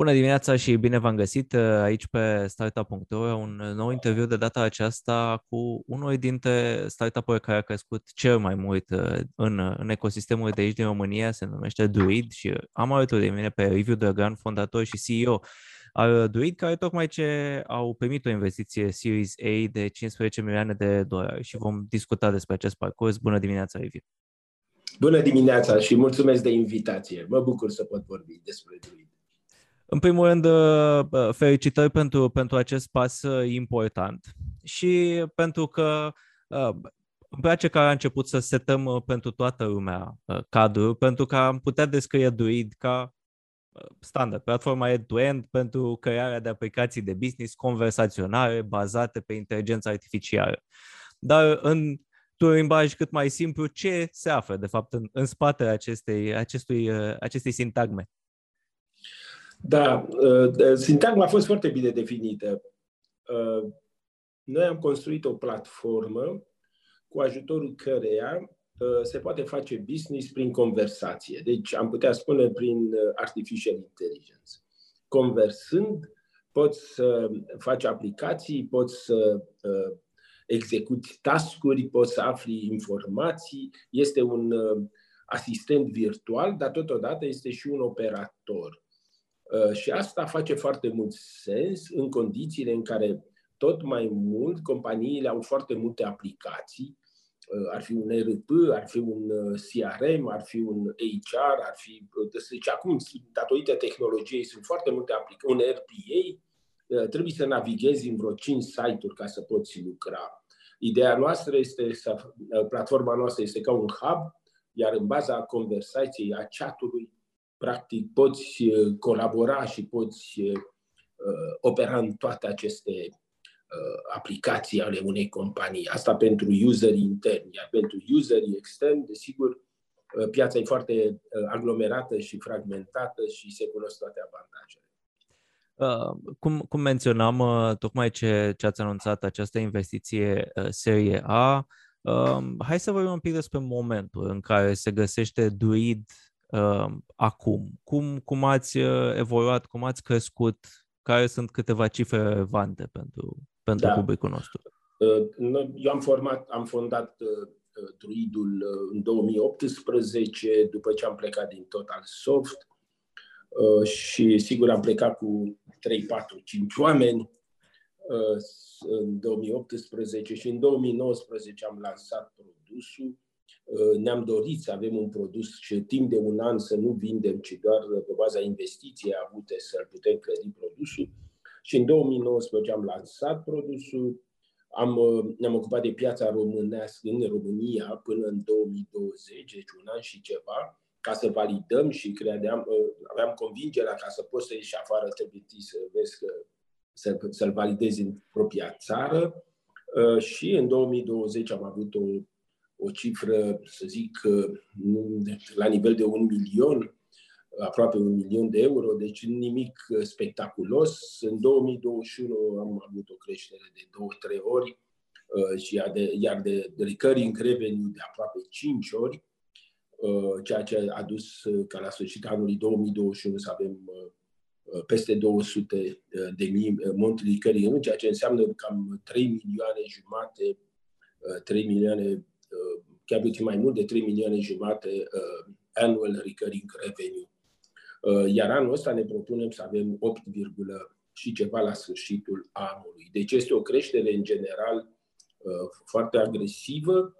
Bună dimineața și bine v-am găsit aici pe Startup.ro, un nou interviu de data aceasta cu unul dintre startup-uri care a crescut cel mai mult în ecosistemul de aici din România, se numește Druid și am alături de mine pe Liviu Drăgan, fondator și CEO al Druid, care tocmai ce au primit o investiție Series A de 15 milioane de dolari și vom discuta despre acest parcurs. Bună dimineața, Liviu! Bună dimineața și mulțumesc de invitație! Mă bucur să pot vorbi despre Druid. În primul rând, felicitări pentru acest pas important și pentru că îmi place că a început să setăm pentru toată lumea cadrul, pentru că am putea descrie Druid ca standard, platforma end-to-end pentru crearea de aplicații de business conversaționale bazate pe inteligența artificială. Dar într-un limbaj cât mai simplu, ce se află de fapt în spatele acestei sintagme? Da, sintagma a fost foarte bine definită. Noi am construit o platformă cu ajutorul căreia se poate face business prin conversație. Deci am putea spune prin artificial intelligence. Conversând, poți să faci aplicații, poți să execuți task-uri, poți să afli informații. Este un asistent virtual, dar totodată este și un operator. Și asta face foarte mult sens în condițiile în care tot mai mult companiile au foarte multe aplicații. Ar fi un ERP, ar fi un CRM, ar fi un HR, ar fi... Deci acum, datorită tehnologiei, sunt foarte multe aplicații. Un RPA, trebuie să navighezi în vreo 5 site-uri ca să poți lucra. Ideea noastră este, platforma noastră este ca un hub, iar în baza conversației, a chat-ului, practic, poți colabora și poți opera în toate aceste aplicații ale unei companii. Asta pentru userii interni, iar pentru userii externi, desigur, piața e foarte aglomerată și fragmentată și se cunosc toate avantajele. Cum menționam, tocmai ce ați anunțat această investiție Serie A, hai să vorbim un pic despre momentul în care se găsește Druid acum. Cum ați evoluat, cum ați crescut, care sunt câteva cifre relevante pentru publicul nostru? Eu am fondat Druidul în 2018, după ce am plecat din TotalSoft și sigur am plecat cu 3, 4, 5 oameni în 2018 și în 2019 am lansat produsul. Ne-am dorit să avem un produs și timp de un an să nu vindem, ci doar pe baza investiției avute să-l putem credi produsul. Și în 2019 am lansat produsul, ne-am ocupat de piața românească în România până în 2020, deci un an și ceva, ca să validăm și aveam convingerea ca să poți să ieși afară, trebuie să vezi să-l validezi în propria țară. Și în 2020 am avut o cifră, să zic, la nivel de 1 milion, aproape 1 milion de euro, deci nimic spectaculos. În 2021 am avut o creștere de 2-3 ori, iar de recurring revenue de aproape 5 ori, ceea ce a dus ca la sfârșitul anului 2021 să avem peste 200 de mii monthly recurring, ceea ce înseamnă cam 3 milioane jumate, chiar puțin mai mult de 3 milioane jumate annual recurring revenue. Iar anul ăsta ne propunem să avem 8, și ceva la sfârșitul anului. Deci este o creștere în general foarte agresivă.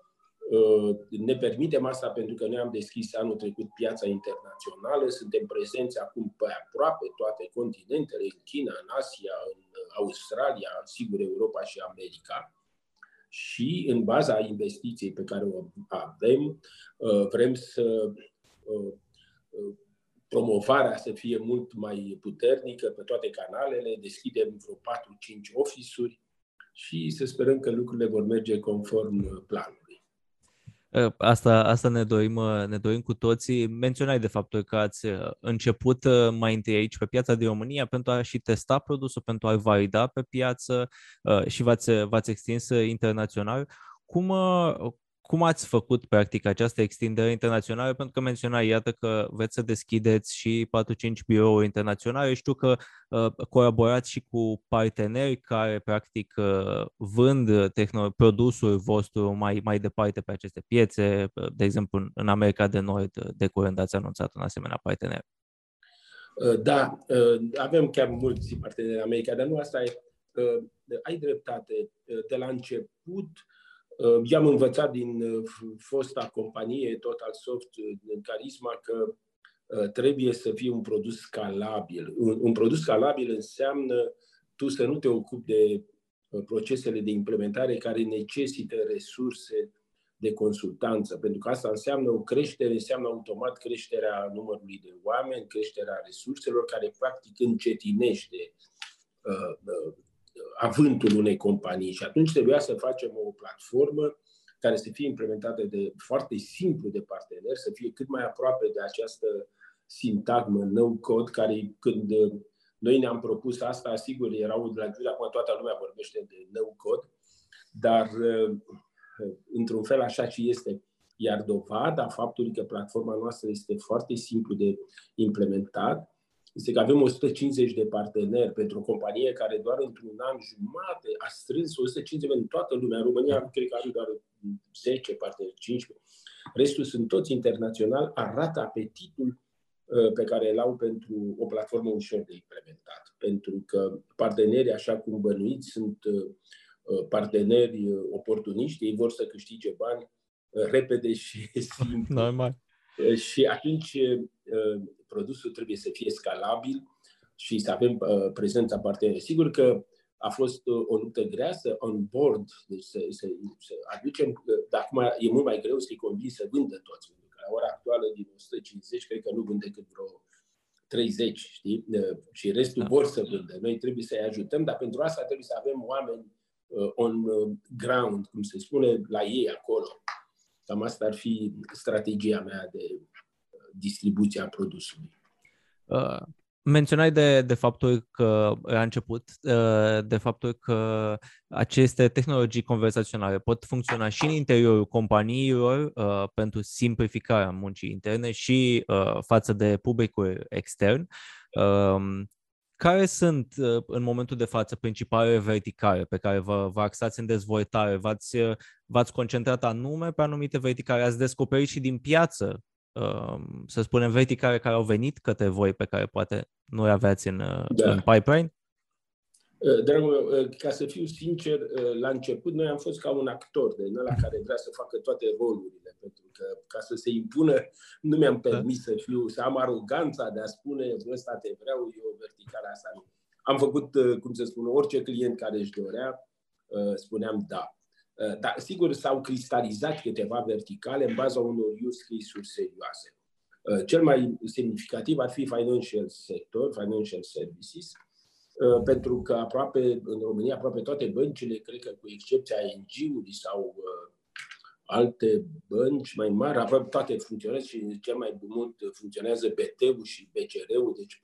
Ne permitem asta pentru că noi am deschis anul trecut piața internațională, suntem prezenți acum pe aproape toate continentele, în China, în Asia, în Australia, sigur Europa și America. Și în baza investiției pe care o avem, vrem să promovarea să fie mult mai puternică pe toate canalele, deschidem vreo 4-5 office-uri și să sperăm că lucrurile vor merge conform planului. Asta ne dorim cu toții. Menționai de faptul că ați început mai întâi aici pe piața din România pentru a și testa produsul, pentru a-l valida pe piață și v-ați extins internațional. Cum, Cum ați făcut, practic, această extindere internațională? Pentru că menționai, iată, că veți să deschideți și 4-5 birouri internaționale. Știu că colaborați și cu parteneri care, practic, vând produsul vostru mai departe pe aceste piețe. De exemplu, în America de Nord, de curând ați anunțat un asemenea partener. Da, avem chiar mulți parteneri în America, dar nu asta e. Ai dreptate. De la început, i-am învățat din fosta companie TotalSoft, Charisma, că trebuie să fie un produs scalabil. Un produs scalabil înseamnă tu să nu te ocupi de procesele de implementare care necesită resurse de consultanță, pentru că asta înseamnă o creștere, înseamnă automat creșterea numărului de oameni, creșterea resurselor, care practic încetinește avântul unei companii. Și atunci trebuia să facem o platformă care să fie implementată de foarte simplu de partener, să fie cât mai aproape de această sintagmă no-code, care când noi ne-am propus asta, sigur, erau de la Druid, acum toată lumea vorbește de no-code, dar într-un fel așa și este. Iar dovada faptului că platforma noastră este foarte simplu de implementat este că avem 150 de parteneri pentru o companie care doar într-un an jumate a strâns 150 în toată lumea. În România, cred că are doar 10 parteneri, 15. Restul sunt toți internațional, arată apetitul pe care îl au pentru o platformă ușor de implementat. Pentru că partenerii, așa cum bănuiți, sunt parteneri oportuniști, ei vor să câștige bani repede și simplu. Normal. Și atunci produsul trebuie să fie scalabil și să avem prezența partenerilor. Sigur că a fost o luptă grea să onboard, deci să aducem, dar acum e mult mai greu să-i convins să vândă toți. Pentru că la ora actuală din 150, cred că nu vând decât vreo 30, știi? Și restul vor să vândă. Noi trebuie să-i ajutăm, dar pentru asta trebuie să avem oameni on ground, cum se spune, la ei acolo. Cam asta ar fi strategia mea de distribuția produsului. Menționai de faptul că la început, de faptul că aceste tehnologii conversaționale pot funcționa și în interiorul companiilor pentru simplificarea muncii interne și față de publicul extern. Care sunt, în momentul de față, principalele verticale pe care vă axați în dezvoltare? V-ați concentrat anume pe anumite verticale? Ați descoperit și din piață, să spunem, verticale care au venit către voi, pe care poate nu le aveați în pipeline? Dragul meu, ca să fiu sincer, la început noi am fost ca un actor de ăla care vrea să facă toate rolurile, pentru că ca să se impună nu mi-am permis să am aroganța de a spune ăsta te vreau, eu verticala asta nu. Am făcut, cum se spune, orice client care își dorea, spuneam da. Dar sigur s-au cristalizat câteva verticale în baza unor use case-uri serioase. Cel mai semnificativ ar fi financial sector, financial services, pentru că aproape, în România, aproape toate băncile, cred că cu excepția ING-ului sau alte bănci mai mari, aproape toate funcționează și cel mai mult funcționează BT-ul și BCR-ul, deci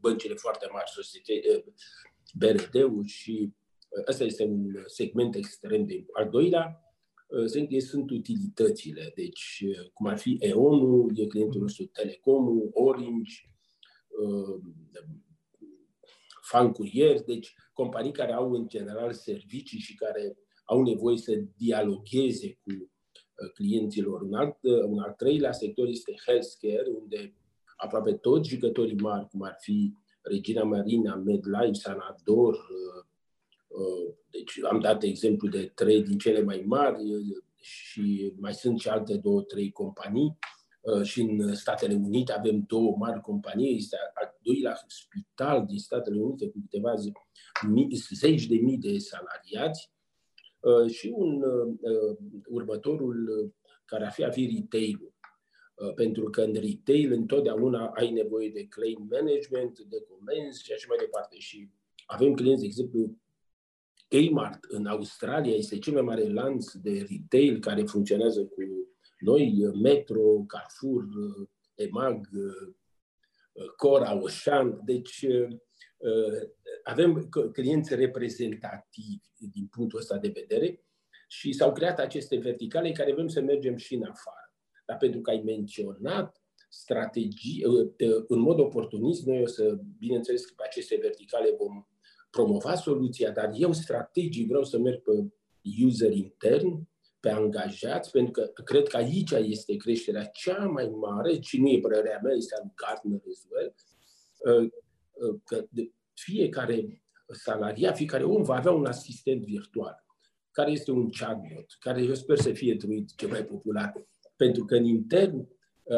băncile foarte mari, BRD-ul și ăsta este un segment extrem de important. Al doilea sunt utilitățile, deci cum ar fi EON-ul, e clientul nostru, Telecom-ul, Orange, Fan Curier, deci companii care au în general servicii și care au nevoie să dialogheze cu clienților. Un al treilea sector este healthcare, unde aproape toți jucătorii mari, cum ar fi Regina Marina, MedLife, Sanador, deci am dat exemplu de 3 din cele mai mari și mai sunt și alte 2-3 companii. Și în Statele Unite avem 2 mari companii, este al doilea spital din Statele Unite cu câteva zeci de mii de salariați și următorul care ar fi retail-ul. Pentru că în retail întotdeauna ai nevoie de claim management, de comenzi și așa mai departe. Și avem clienți, de exemplu, Daymart în Australia este cel mai mare lanț de retail care funcționează cu noi, Metro, Carrefour, EMAG, Cora, Auchan, deci avem clienți reprezentativi din punctul ăsta de vedere, și s-au creat aceste verticale care vrem să mergem și în afară. Dar pentru că ai menționat strategii, în mod oportunist, noi o să, bineînțeles că pe aceste verticale vom promova soluția, dar eu strategic vreau să merg pe user intern, pe angajați, pentru că cred că aici este creșterea cea mai mare și nu e părerea mea, este al Gartner as well, că fiecare salariat, fiecare om va avea un asistent virtual, care este un chatbot, care eu sper să fie Druid cel mai popular, pentru că în intern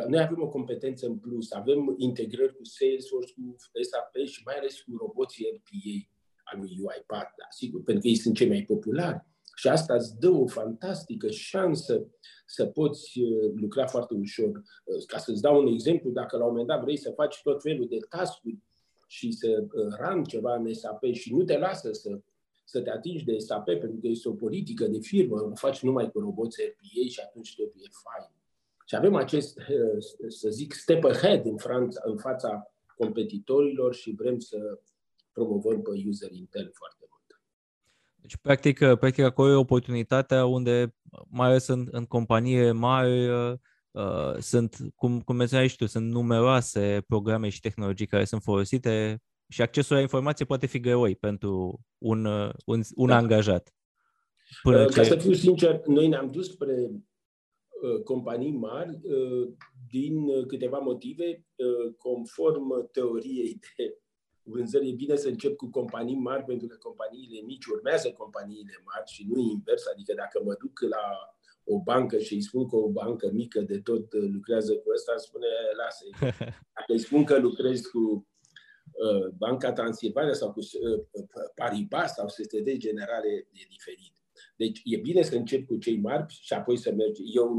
noi avem o competență în plus, avem integrări cu Salesforce, cu SAP și mai ales cu roboții RPA al lui UiPath, da, sigur, pentru că ei sunt cei mai populari. Și asta îți dă o fantastică șansă să poți lucra foarte ușor. Ca să-ți dau un exemplu, dacă la un moment dat vrei să faci tot felul de task-uri și să ran ceva în SAP și nu te lasă să te atingi de SAP, pentru că este o politică de firmă, o faci numai cu roboți RPA și atunci totul e fain. Și avem acest, să zic, step ahead în fața competitorilor și vrem să promovăm pe user intern foarte mult. Deci, practic, acolo e oportunitatea unde, mai ales în companie mari, sunt, cum menționai și tu, sunt numeroase programe și tehnologii care sunt folosite și accesul la informație poate fi greoi pentru un da. Angajat. Ca să fiu sincer, noi ne-am dus spre companii mari din câteva motive, conform teoriei de vânzări. E bine să încep cu companii mari, pentru că companiile mici urmează companiile mari și nu invers. Adică dacă mă duc la o bancă și îi spun că o bancă mică de tot lucrează cu ăsta, îmi spune, lasă-i. Dacă îi spun că lucrez cu Banca Transilvania sau cu Paribas sau STD Generale, e diferit. Deci e bine să încep cu cei mari și apoi să mergi. Eu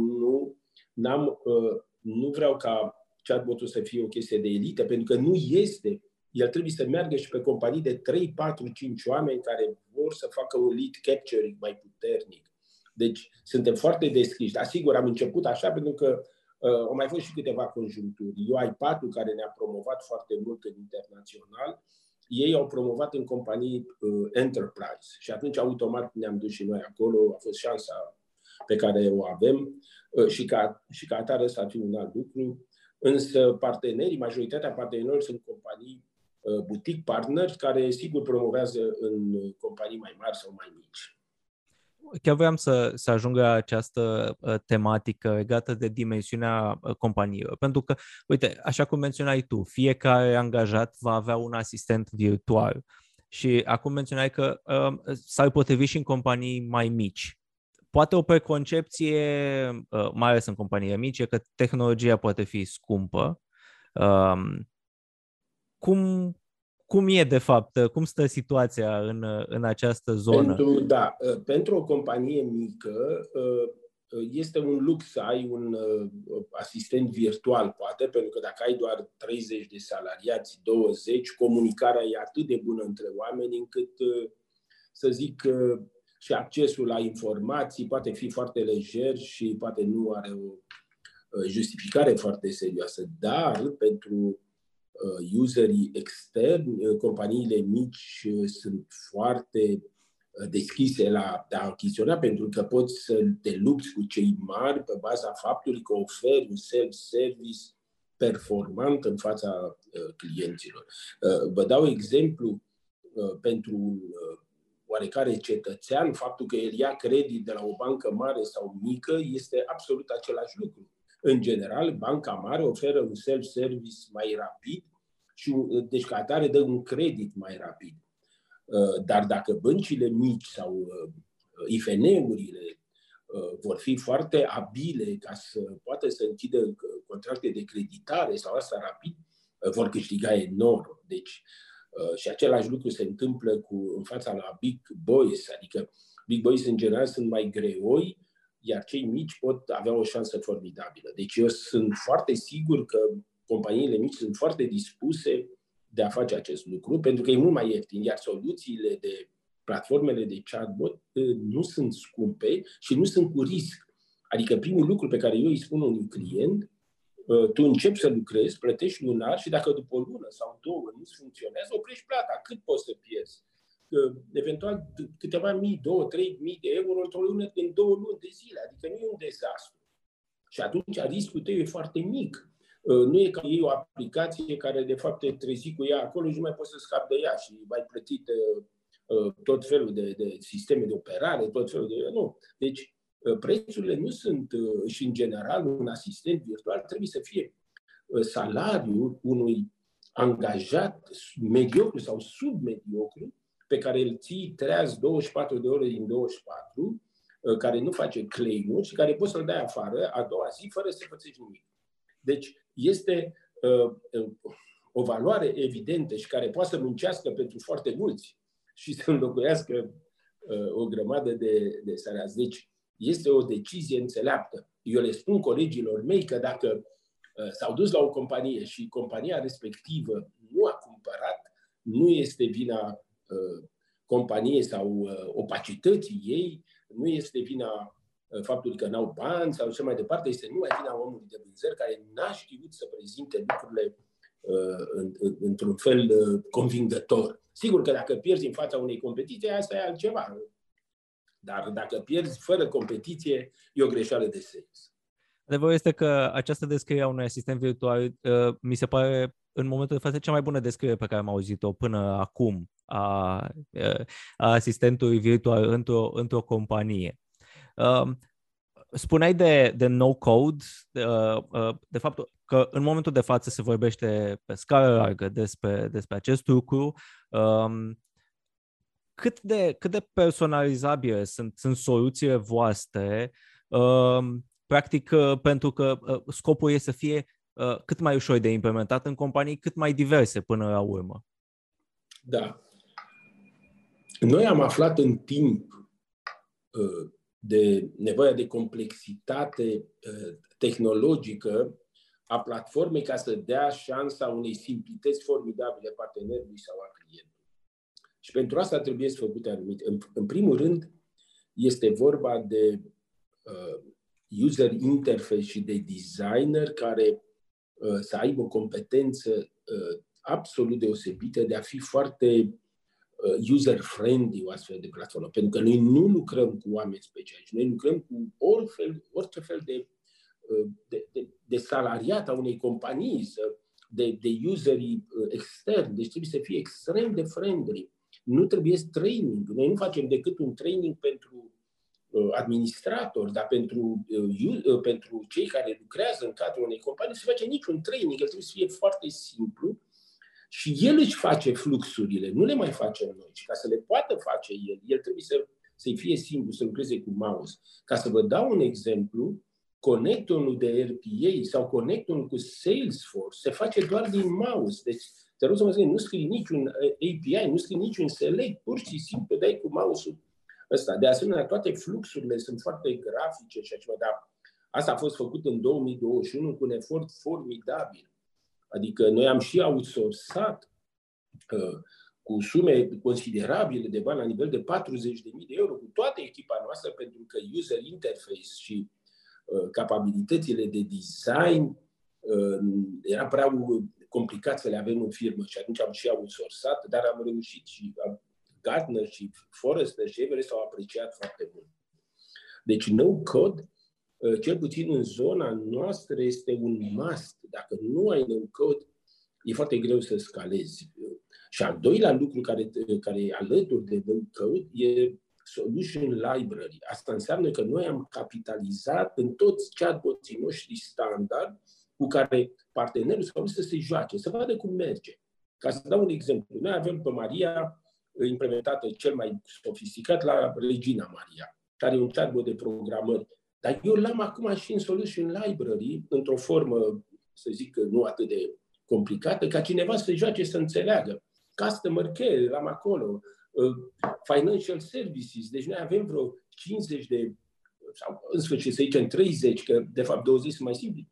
nu vreau ca chatbot-ul să fie o chestie de elită, pentru că nu este. El trebuie să meargă și pe companii de 3, 4, 5 oameni care vor să facă un lead capturing mai puternic. Deci suntem foarte deschiși. Dar sigur, am început așa pentru că au mai fost și câteva conjuncturi. UiPath-ul, care ne-a promovat foarte mult în internațional, ei au promovat în companii enterprise. Și atunci automat ne-am dus și noi acolo. A fost șansa pe care o avem și ca atare să fie un alt lucru. Însă partenerii, majoritatea partenerilor sunt companii boutique partners care, sigur, promovează în companii mai mari sau mai mici. Chiar voiam să ajung la această tematică legată de dimensiunea companiilor. Pentru că, uite, așa cum menționai tu, fiecare angajat va avea un asistent virtual. Și acum menționai că s-ar potrivi și în companii mai mici. Poate o preconcepție, mai ales în companiile mici, e că tehnologia poate fi scumpă. Cum e de fapt? Cum stă situația în această zonă? Pentru o companie mică este un lux să ai un asistent virtual, poate, pentru că dacă ai doar 30 de salariați, 20, comunicarea e atât de bună între oameni încât, să zic, și accesul la informații poate fi foarte lejer și poate nu are o justificare foarte serioasă. Dar pentru userii externi, companiile mici sunt foarte deschise la a achiziționa, pentru că poți să te lupți cu cei mari pe baza faptului că oferi un self-service performant în fața clienților. Vă dau exemplu pentru oarecare cetățean, faptul că el ia credit de la o bancă mare sau mică este absolut același lucru. În general, banca mare oferă un self-service mai rapid și, deci, ca atare dă un credit mai rapid. Dar dacă băncile mici sau IFN-urile vor fi foarte abile ca să poată să închidă contracte de creditare sau asta rapid, vor câștiga enorm. Deci, și același lucru se întâmplă în fața la big boys, adică big boys în general sunt mai greoi, iar cei mici pot avea o șansă formidabilă. Deci eu sunt foarte sigur că companiile mici sunt foarte dispuse de a face acest lucru, pentru că e mult mai ieftin, iar soluțiile de platformele de chatbot nu sunt scumpe și nu sunt cu risc. Adică primul lucru pe care eu îi spun unui client: tu începi să lucrezi, plătești lunar și dacă după o lună sau două nu-ți funcționează, oprești plata. Cât poți să pierzi? eventual câteva mii, 2-3 mii de euro într-o lună, în 2 luni de zile. Adică nu e un dezastru. Și atunci riscul tău e foarte mic. Nu e ca e o aplicație care de fapt te trezi cu ea acolo și nu mai poți să scapi de ea și ai plătit tot felul de sisteme de operare, tot felul de... Nu. Deci prețurile nu sunt, și în general un asistent virtual trebuie să fie salariul unui angajat mediocru sau submediocru pe care îl ții treaz 24 de ore din 24, care nu face claim-uri și care poți să-l dai afară a doua zi fără să faci nimic. Deci este o valoare evidentă și care poate să muncească pentru foarte mulți și să înlocuiască o grămadă de sărați. Deci este o decizie înțeleaptă. Eu le spun colegilor mei că dacă s-au dus la o companie și compania respectivă nu a cumpărat, nu este vina companiei sau opacității ei, nu este vina faptul că n-au bani sau ce mai departe, este numai vina omului de vânzări care n-a știut să prezinte lucrurile într-un fel convingător. Sigur că dacă pierzi în fața unei competiții, asta e altceva. Dar dacă pierzi fără competiție, e o greșeală de sens. Adevărul este că această descriere a unui asistent virtual mi se pare în momentul de față cea mai bună descriere pe care am auzit-o până acum a asistentului virtual într-o companie. Spuneai de no-code, de faptul că în momentul de față se vorbește pe scară largă despre acest lucru. Cât de personalizabile sunt soluțiile voastre, practic pentru că scopul este să fie cât mai ușor de implementat în companii, cât mai diverse până la urmă? Da. Noi am aflat în timp de nevoia de complexitate tehnologică a platformei ca să dea șansa unei simplități formidabile partenerului sau a clientului. Și pentru asta trebuie să făcute anumite. În primul rând, este vorba de user interface și de designer care să aibă o competență absolut deosebită de a fi foarte user-friendly o astfel de platformă. Pentru că noi nu lucrăm cu oameni speciali, noi lucrăm cu orice fel de salariat a unei companii, de userii externi. Deci trebuie să fie extrem de friendly. Nu trebuie training. Noi nu facem decât un training pentru administratori, dar pentru cei care lucrează în cadrul unei companii nu se face niciun training. El trebuie să fie foarte simplu. Și el își face fluxurile, nu le mai facem noi. Și ca să le poată face el trebuie să-i fie simplu, să lucreze cu mouse. Ca să vă dau un exemplu, connectonul de RPA sau connectonul cu Salesforce se face doar din mouse. Deci, te rog să mă zic, nu scrii niciun API, nu scrii niciun select, pur și simplu dai cu mouse-ul ăsta. De asemenea, toate fluxurile sunt foarte grafice și așa, dar asta a fost făcut în 2021 cu un efort formidabil. Adică noi am și outsourcat cu sume considerabile de bani la nivel de 40.000 de euro cu toată echipa noastră pentru că user interface și capabilitățile de design era prea complicat să le avem în firmă și atunci am și outsourcat, dar am reușit și Gartner și Forrester și Everest au apreciat foarte mult. Deci no-code, cel puțin în zona noastră, este un must. Dacă nu ai no-code, e foarte greu să scalezi. Și al doilea lucru care e alături de no-code e solution library. Asta înseamnă că noi am capitalizat în toți chatboții noștri standard cu care partenerul s-a vrut să se joace, să vadă cum merge. Ca să dau un exemplu, noi avem pe Maria implementată cel mai sofisticat la Regina Marina, care e un chatbot de programări. Dar eu l-am acum și în Solution Library, într-o formă, să zic, nu atât de complicată, ca cineva să joace, să înțeleagă. Customer care, l-am acolo. Financial services, deci noi avem vreo 50 de, sau în sfârșit să zicem 30, că de fapt 20 sunt mai simpli,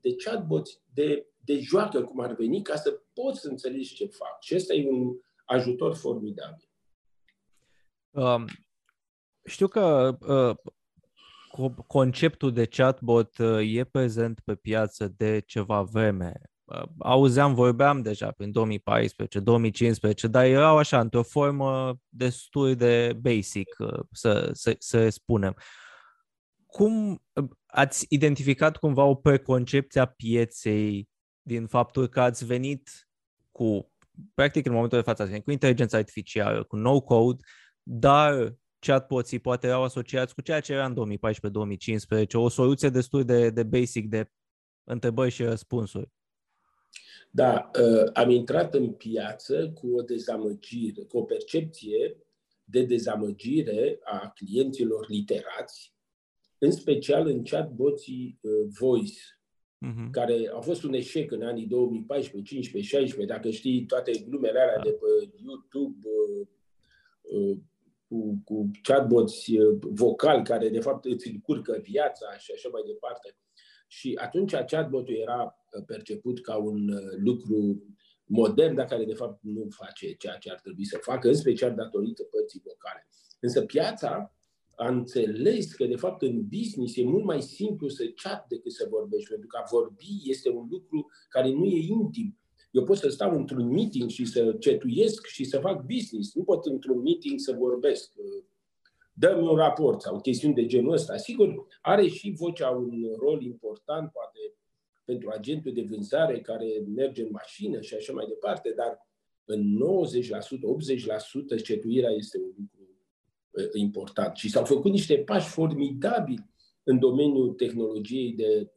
de chatbots, de joacă cum ar veni, ca să poți să înțelegi ce fac. Și ăsta e un ajutor formidabil. Știu că... conceptul de chatbot e prezent pe piață de ceva vreme. auzeam, vorbeam deja prin 2014-2015, dar erau așa, într-o formă destul de basic, să spunem. Cum ați identificat cumva o preconcepție a pieței din faptul că ați venit cu, practic în momentul de față ați venit cu inteligența artificială, cu no-code, dar chatbots-ii poate erau asociați cu ceea ce era în 2014-2015, o soluție destul de basic de întrebări și răspunsuri? Da, am intrat în piață cu o dezamăgire, cu o percepție de dezamăgire a clienților literați, în special în chatboții voice, care au fost un eșec în anii 2014, 15, 16, dacă știi toate glumele alea de pe YouTube, cu chatbots vocali care de fapt îți încurcă viața și așa mai departe. Și atunci chatbot-ul era perceput ca un lucru modern, dar care de fapt nu face ceea ce ar trebui să facă, în special datorită părții vocale. Însă piața a înțeles că de fapt în business e mult mai simplu să chat decât să vorbești, pentru că a vorbi este un lucru care nu e intim. Eu pot să stau într-un meeting și să chatuiesc și să fac business. Nu pot într-un meeting să vorbesc. Dă-mi un raport sau chestiuni de genul ăsta. Sigur, are și vocea un rol important, poate pentru agentul de vânzare care merge în mașină și așa mai departe, dar în 90%, 80% chatuirea este un lucru important. Și s-au făcut niște pași formidabili în domeniul tehnologiei de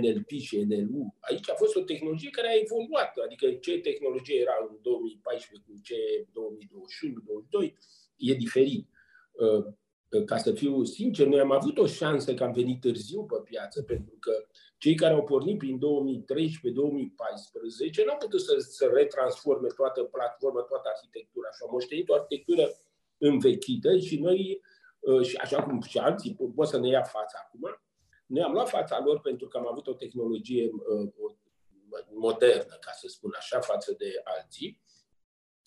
NLP și NLU. Aici a fost o tehnologie care a evoluat, adică ce tehnologie era în 2014 cu ce 2021-2022 e diferit. Ca să fiu sincer, noi am avut o șansă că am venit târziu pe piață, pentru că cei care au pornit prin 2013-2014 n-au putut să retransforme toată platforma, toată arhitectura. Și au moștenit o arhitectură învechită și noi, și așa cum și alții pot să ne ia fața acum, noi am luat fața lor pentru că am avut o tehnologie modernă, ca să spun așa, față de alții.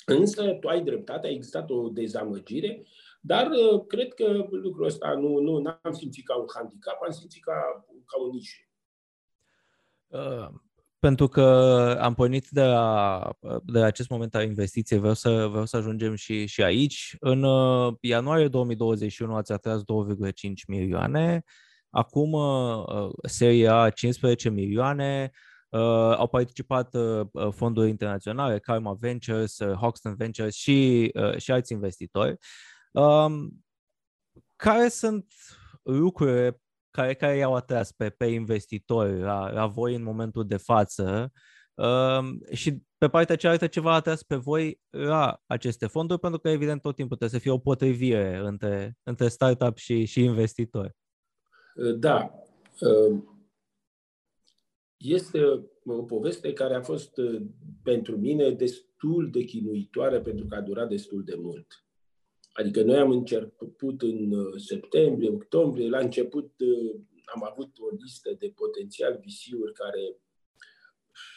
Însă, tu ai dreptate, a existat o dezamăgire, dar cred că lucrul ăsta nu n-am simțit ca un handicap, am simțit ca un nișă. Pentru că am pornit de la acest moment al investiției, vreau să ajungem și aici. În ianuarie 2021 ați atras 2,5 milioane, acum seria 15 milioane, au participat fonduri internaționale, Karma Ventures, Hoxton Ventures și alți investitori. Care sunt lucrurile care i-au atras pe investitori la voi în momentul de față și pe partea cealaltă ce v-a atras pe voi la aceste fonduri, pentru că evident tot timpul trebuie să fie o potrivire între startup și investitori? Da. Este o poveste care a fost pentru mine destul de chinuitoare pentru că a durat destul de mult. Adică noi am început în septembrie, octombrie, la început am avut o listă de potențial VC-uri care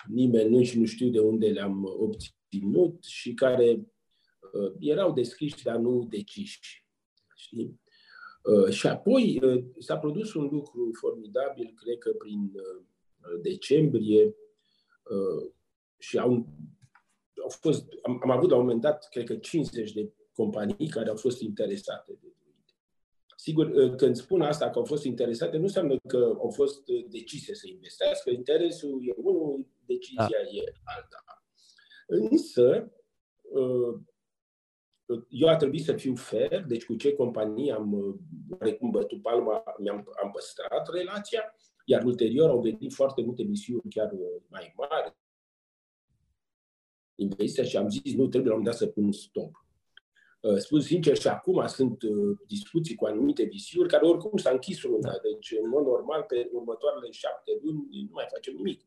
nimeni nu știu de unde le-am obținut și care erau descriși, dar nu deciși. Știi? Și apoi s-a produs un lucru formidabil, cred că prin decembrie, și au fost, am avut la un moment dat, cred că 50 de companii care au fost interesate de Druid. Sigur, când spun asta că au fost interesate, nu înseamnă că au fost decise să investească. Interesul e unul, decizia e alta. Însă, eu a trebuit să fiu fair, deci cu ce companii am oarecum bătut palma, am păstrat relația, iar ulterior au venit foarte multe misiuni chiar mai mari. Investiția și am zis, nu trebuie la un moment dat să pun stop. Spun sincer, și acum sunt discuții cu anumite visiuri care oricum s-a închis runda, deci în mod normal pe următoarele 7 luni nu mai facem nimic.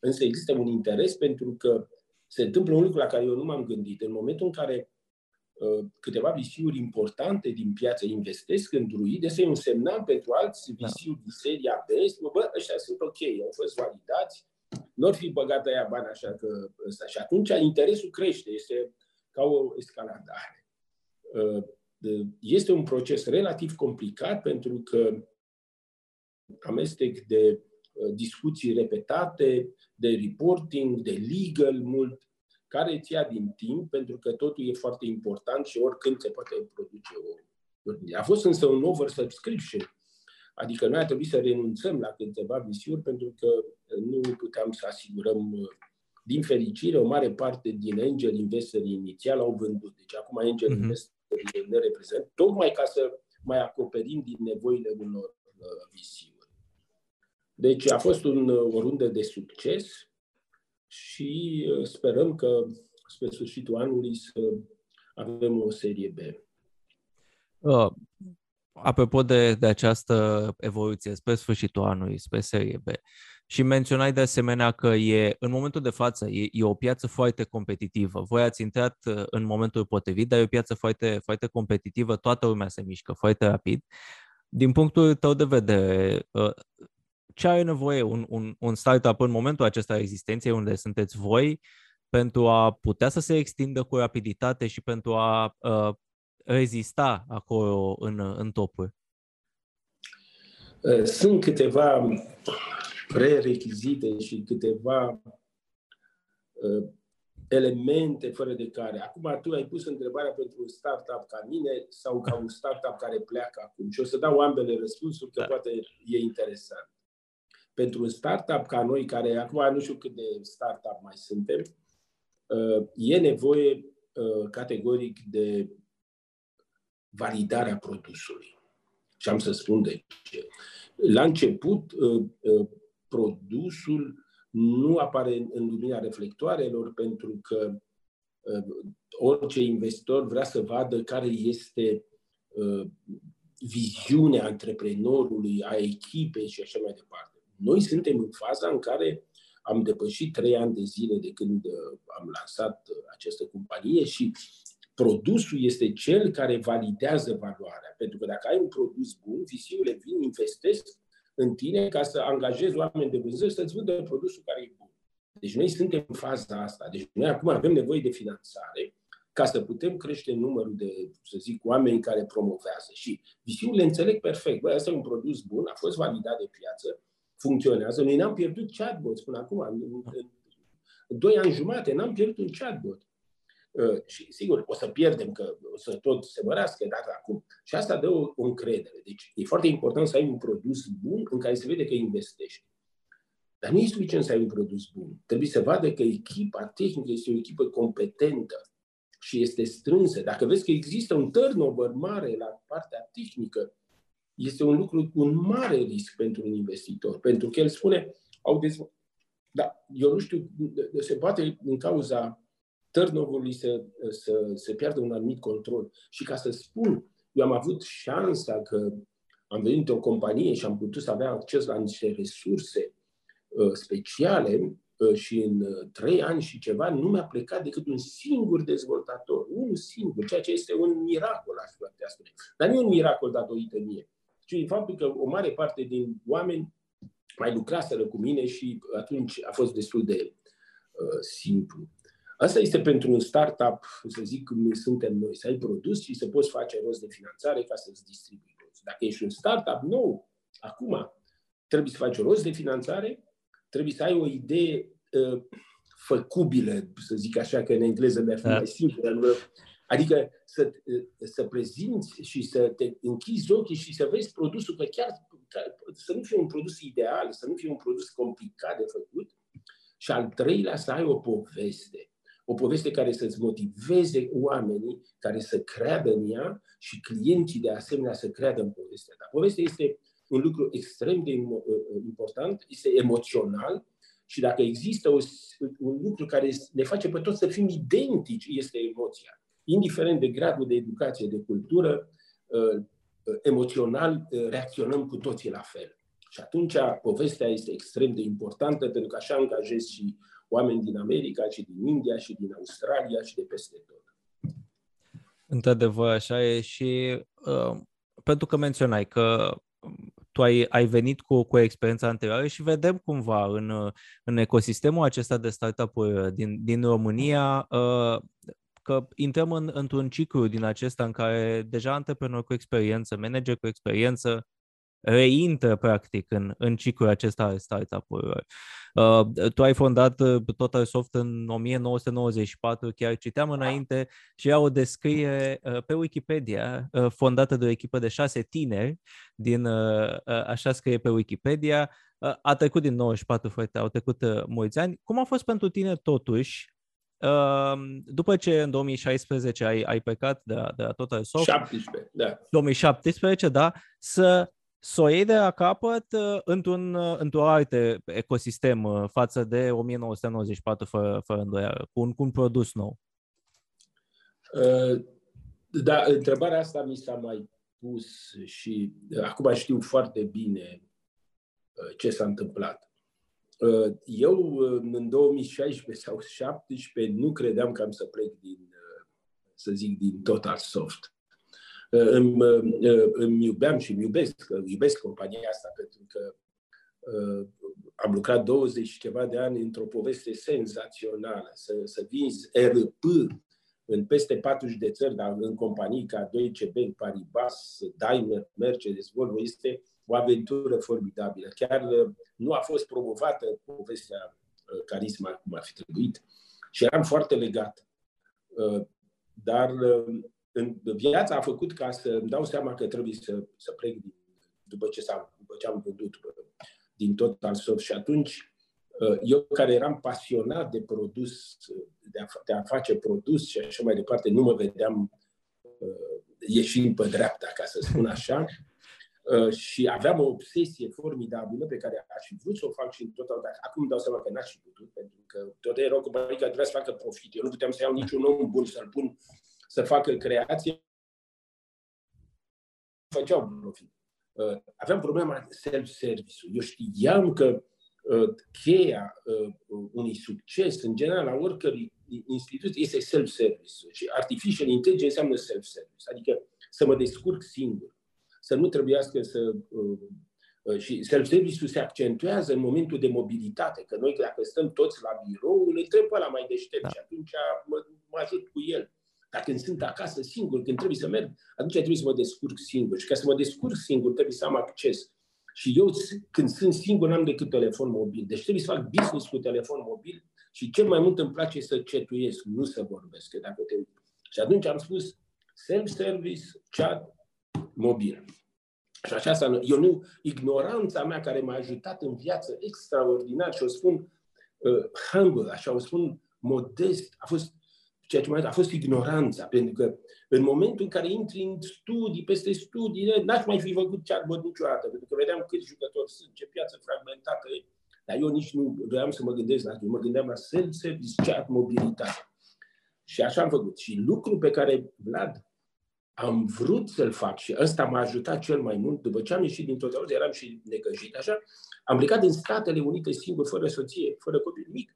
Însă există un interes pentru că se întâmplă un lucru la care eu nu m-am gândit. În momentul în care câteva visiuri importante din piață investesc în Druid, este un semnal pentru alți visiuri din seria B, spun, bă, ăștia sunt ok, au fost validați, n-or fi băgat aia bani așa că ăsta. Și atunci interesul crește, este ca o escaladare. Este un proces relativ complicat pentru că amestec de discuții repetate, de reporting, de legal mult, care îți ia din timp, pentru că totul e foarte important și oricând se poate produce o... A fost însă un oversubscription. Adică noi a trebuit să renunțăm la câteva visiuni pentru că nu puteam să asigurăm. Din fericire, o mare parte din angel investorii inițial au vândut. Deci acum angel investorii ne reprezintă, tocmai ca să mai acoperim din nevoile unor visiuni. Deci a fost o rundă de succes și sperăm că spre sfârșitul anului să avem o serie B. Apropo de această evoluție, spre sfârșitul anului, spre serie B, și menționai de asemenea că în momentul de față e o piață foarte competitivă. Voi ați intrat în momentul potrivit, dar e o piață foarte, foarte competitivă, toată lumea se mișcă foarte rapid. Din punctul tău de vedere, ce are nevoie un startup în momentul acesta existenței, unde sunteți voi, pentru a putea să se extindă cu rapiditate și pentru a rezista acolo în topuri? Sunt câteva prerechizite și câteva elemente fără de care. Acum tu ai pus întrebarea pentru un startup ca mine sau ca un startup care pleacă acum. Și o să dau ambele răspunsuri, că poate e interesant. Pentru un startup ca noi, care acum nu știu cât de startup mai suntem, e nevoie categoric de validarea produsului. Și am să spun de ce. La început, produsul nu apare în lumina reflectoarelor pentru că orice investitor vrea să vadă care este viziunea antreprenorului, a echipei și așa mai departe. Noi suntem în faza în care am depășit 3 ani de zile de când am lansat această companie și produsul este cel care validează valoarea. Pentru că dacă ai un produs bun, visiunile vin, investesc în tine ca să angajezi oameni de vânzări să-ți vândă produsul care e bun. Deci noi suntem în faza asta. Deci noi acum avem nevoie de finanțare ca să putem crește numărul de, să zic, oameni care promovează. Și visiunile înțeleg perfect. Băi, asta e un produs bun, a fost validat de piață, funcționează. Noi n-am pierdut chatbot până acum. În 2 ani jumate n-am pierdut un chatbot. Și sigur, o să pierdem, că o să tot se mărească, dar acum. Și asta dă o încredere. Deci e foarte important să ai un produs bun în care se vede că investești. Dar nu e suficient să ai un produs bun. Trebuie să vadă că echipa tehnică este o echipă competentă și este strânsă. Dacă vezi că există un turnover mare la partea tehnică, este un lucru cu un mare risc pentru un investitor. Pentru că el spune, da, eu nu știu, se poate în cauza turnover-ului să pierdă un anumit control. Și ca să spun, eu am avut șansa că am venit într-o companie și am putut să avea acces la niște resurse speciale și în 3 ani și ceva nu mi-a plecat decât un singur dezvoltator, unul singur, ceea ce este un miracol, aș putea spune. Dar nu e un miracol datorită mie, ci faptul că o mare parte din oameni mai lucraseră cu mine și atunci a fost destul de simplu. Asta este pentru un startup, să zic, cum suntem noi, să ai produs și să poți face rost de finanțare ca să-ți distribui produsul. Dacă ești un startup nou, acum, trebuie să faci rost de finanțare, trebuie să ai o idee făcubilă, să zic așa, că în engleză mi-ar fi mai simplu. Adică să prezinți și să te închizi ochii și să vezi produsul, că chiar să nu fie un produs ideal, să nu fie un produs complicat de făcut. Și al treilea, să ai o poveste. O poveste care să-ți motiveze oamenii care să creadă în ea și clienții de asemenea să creadă în povestea ta. Povestea este un lucru extrem de important, este emoțional și dacă există un lucru care ne face pe toți să fim identici, este emoția. Indiferent de gradul de educație, de cultură, emoțional reacționăm cu toții la fel. Și atunci povestea este extrem de importantă pentru că așa angajezi și oameni din America, și din India, și din Australia, și de peste tot. Într-adevăr, așa e și pentru că menționai că tu ai venit cu experiența anterioară și vedem cumva în ecosistemul acesta de startup-uri din România că intrăm într-un ciclu din acesta în care deja antreprenori cu experiență, manager cu experiență, reintră practic în ciclul acesta al startup-urilor. Tu ai fondat TotalSoft în 1994, chiar citeam înainte și ia o descriere pe Wikipedia, fondată de o echipă de 6 tineri, așa scrie pe Wikipedia, a trecut din 94, frate, au trecut mulți ani. Cum a fost pentru tine totuși, după ce în 2016 ai plecat de la TotalSoft, 17, da. 2017, da, să o iei de la capăt într-o alt ecosistem față de 1994, fără îndoială, cu un produs nou. Da, întrebarea asta mi s-a mai pus și acum știu foarte bine ce s-a întâmplat. Eu în 2016 sau 2017 nu credeam că am să plec din TotalSoft. Îmi iubeam și iubesc compania asta, pentru că am lucrat 20 și ceva de ani într-o poveste senzațională. Să vinzi ERP în peste 40 de țări, dar în companii ca Deutsche Bank, Paribas, Daimler, Mercedes, Volvo, este o aventură formidabilă. Chiar nu a fost promovată povestea Charisma cum ar fi trebuit și eram foarte legat. Dar viața a făcut ca să îmi dau seama că trebuie să plec după ce am vândut din TotalSoft. Și atunci, eu care eram pasionat de produs, de a face produs și așa mai departe, nu mă vedeam ieșind pe dreapta, ca să spun așa. Și aveam o obsesie formidabilă pe care aș fi vrut să o fac și în total, dar acum îmi dau seama că n-aș fi putut, pentru că tot era o companie care trebuia să facă profit. Eu nu puteam să iau niciun om bun să-l pun să facă creație, făceau profit. Aveam problema self-service-ul. Eu știam că cheia unui succes, în general, a oricărui instituție, este self-service-ul. Și artificial intelligence înseamnă self-service, adică să mă descurc singur. Să nu trebuiască să... Și self-service-ul se accentuează în momentul de mobilitate, că noi dacă stăm toți la birou, îl întreb pe ăla mai deștept, da, și atunci mă ajut cu el. Dar când sunt acasă singur, când trebuie să merg, atunci trebuie să mă descurc singur. Și ca să mă descurc singur, trebuie să am acces. Și eu, când sunt singur, n-am decât telefon mobil. Deci trebuie să fac business cu telefon mobil și cel mai mult îmi place să cetuiesc, nu să vorbesc. Că dacă te... Și atunci am spus self-service, chat, mobil. Și așa, eu nu, ignoranța mea care m-a ajutat în viață extraordinar, și o spun humble, așa, o spun modest, a fost ceea ce mai a fost ignoranța, pentru că în momentul în care intri în studii, peste studii, n-aș mai fi făcut chatbot niciodată, pentru că vedeam câți jucători sunt, ce piață fragmentată e, dar eu nici nu vreau să mă gândesc la asta, mă gândeam la self-service, chat, mobilitate. Și așa am făcut. Și lucrul pe care, Vlad, am vrut să-l fac și ăsta m-a ajutat cel mai mult, după ce am ieșit din toată eram și necăjit, așa, am plecat în Statele Unite singur, fără soție, fără copil mic.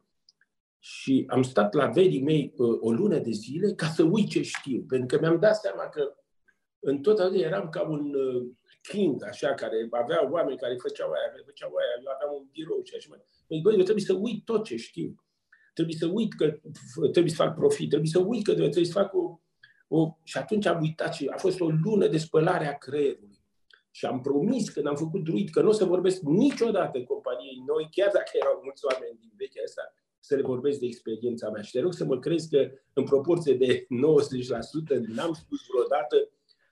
Și am stat la verii mei o lună de zile ca să uit ce știu, pentru că mi-am dat seama că în toată eram ca un king, așa, care avea oameni care făceau aia, eu aveam un birou și așa mai. Băi, eu trebuie să uit tot ce știu. Trebuie să uit că trebuie să fac profit, trebuie să uit că trebuie să fac o... Și atunci am uitat și a fost o lună de spălare a creierului. Și am promis când am făcut Druid că nu o să vorbesc niciodată companiei noi, chiar dacă erau mulți oameni din vechea asta, să le vorbesc de experiența mea. Și te rog să mă crezi că în proporție de 90% n-am spus vreodată,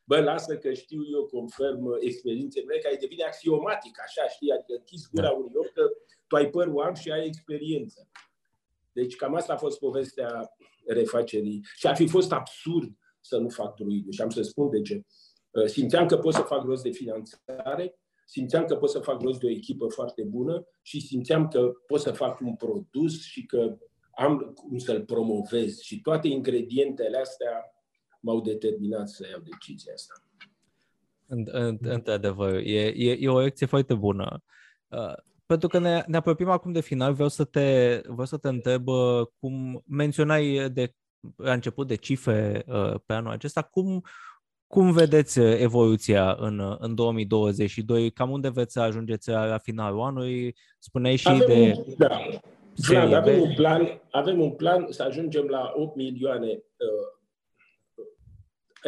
bă, lasă că știu eu conform experienței mele, care devine axiomatic, așa, știi? Adică închizi gura unui om că tu ai părul alb și ai experiență. Deci cam asta a fost povestea refacerii. Și ar fi fost absurd să nu fac Druidul. Și am să spun de ce. Simțeam că pot să fac rost de finanțare, simțeam că pot să fac rost de o echipă foarte bună și simțeam că pot să fac un produs și că am cum să-l promovez. Și toate ingredientele astea m-au determinat să iau decizia asta. Într-adevăr, e o reacție foarte bună. Pentru că ne apropiem acum de final, vreau să te întreb cum menționai la început de cifre pe anul acesta, cum vedeți evoluția în 2022? Cam unde veți să ajungeți la finalul anului? Spuneai și avem un plan să ajungem la 8 milioane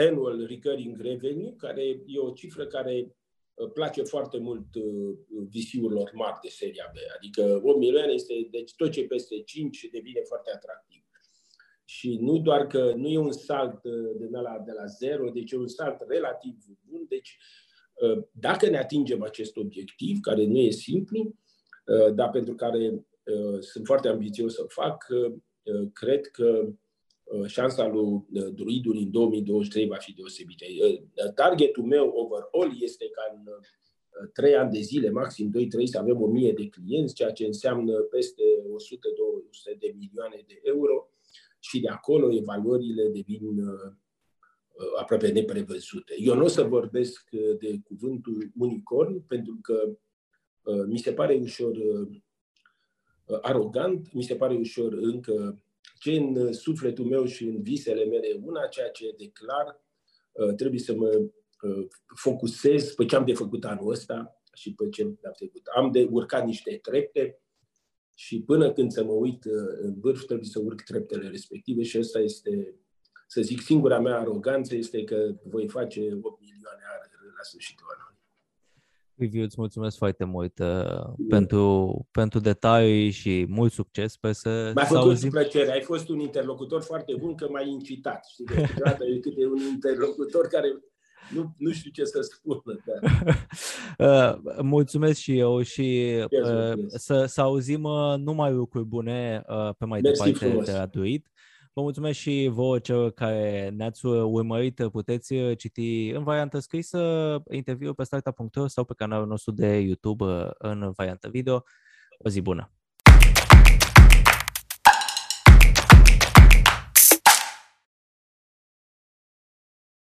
annual recurring revenue, care e o cifră care place foarte mult VC-urilor mari de seria B. Adică 8 milioane este, deci tot ce peste 5 devine foarte atractiv. Și nu doar că nu e un salt de la zero, deci e un salt relativ bun. Deci dacă ne atingem acest obiectiv, care nu e simplu, dar pentru care sunt foarte ambițios să fac, cred că șansa lui Druidului în 2023 va fi deosebită. Targetul meu overall este ca în 3 ani de zile, maxim 2-3, să avem 1000 de clienți, ceea ce înseamnă peste 100-200 de milioane de euro și de acolo evaluările devin aproape neprevăzute. Eu nu o să vorbesc de cuvântul unicorn, pentru că mi se pare ușor arogant, mi se pare ușor încă ce în sufletul meu și în visele mele una, ceea ce declar, trebuie să mă focusez pe ce am de făcut anul ăsta și pe ce am făcut. Am de urcat niște trepte și până când să mă uit în vârf, trebuie să urc treptele respective și asta este, să zic, singura mea aroganță este că voi face 8 milioane la sfârșitul anului. Liviu, îți mulțumesc foarte mult pentru detalii și mult succes. Sper să m-a făcut plăcere. Ai fost un interlocutor foarte bun, că m-ai incitat. Știi, câte un interlocutor care nu știu ce să spună. Dar... mulțumesc și eu și să auzim numai lucruri bune pe mai departe de la Druid. Vă mulțumesc și vouă celor care ne-ați urmărit. Puteți citi în variantă scrisă interviul pe Startup.ro sau pe canalul nostru de YouTube în variantă video. O zi bună!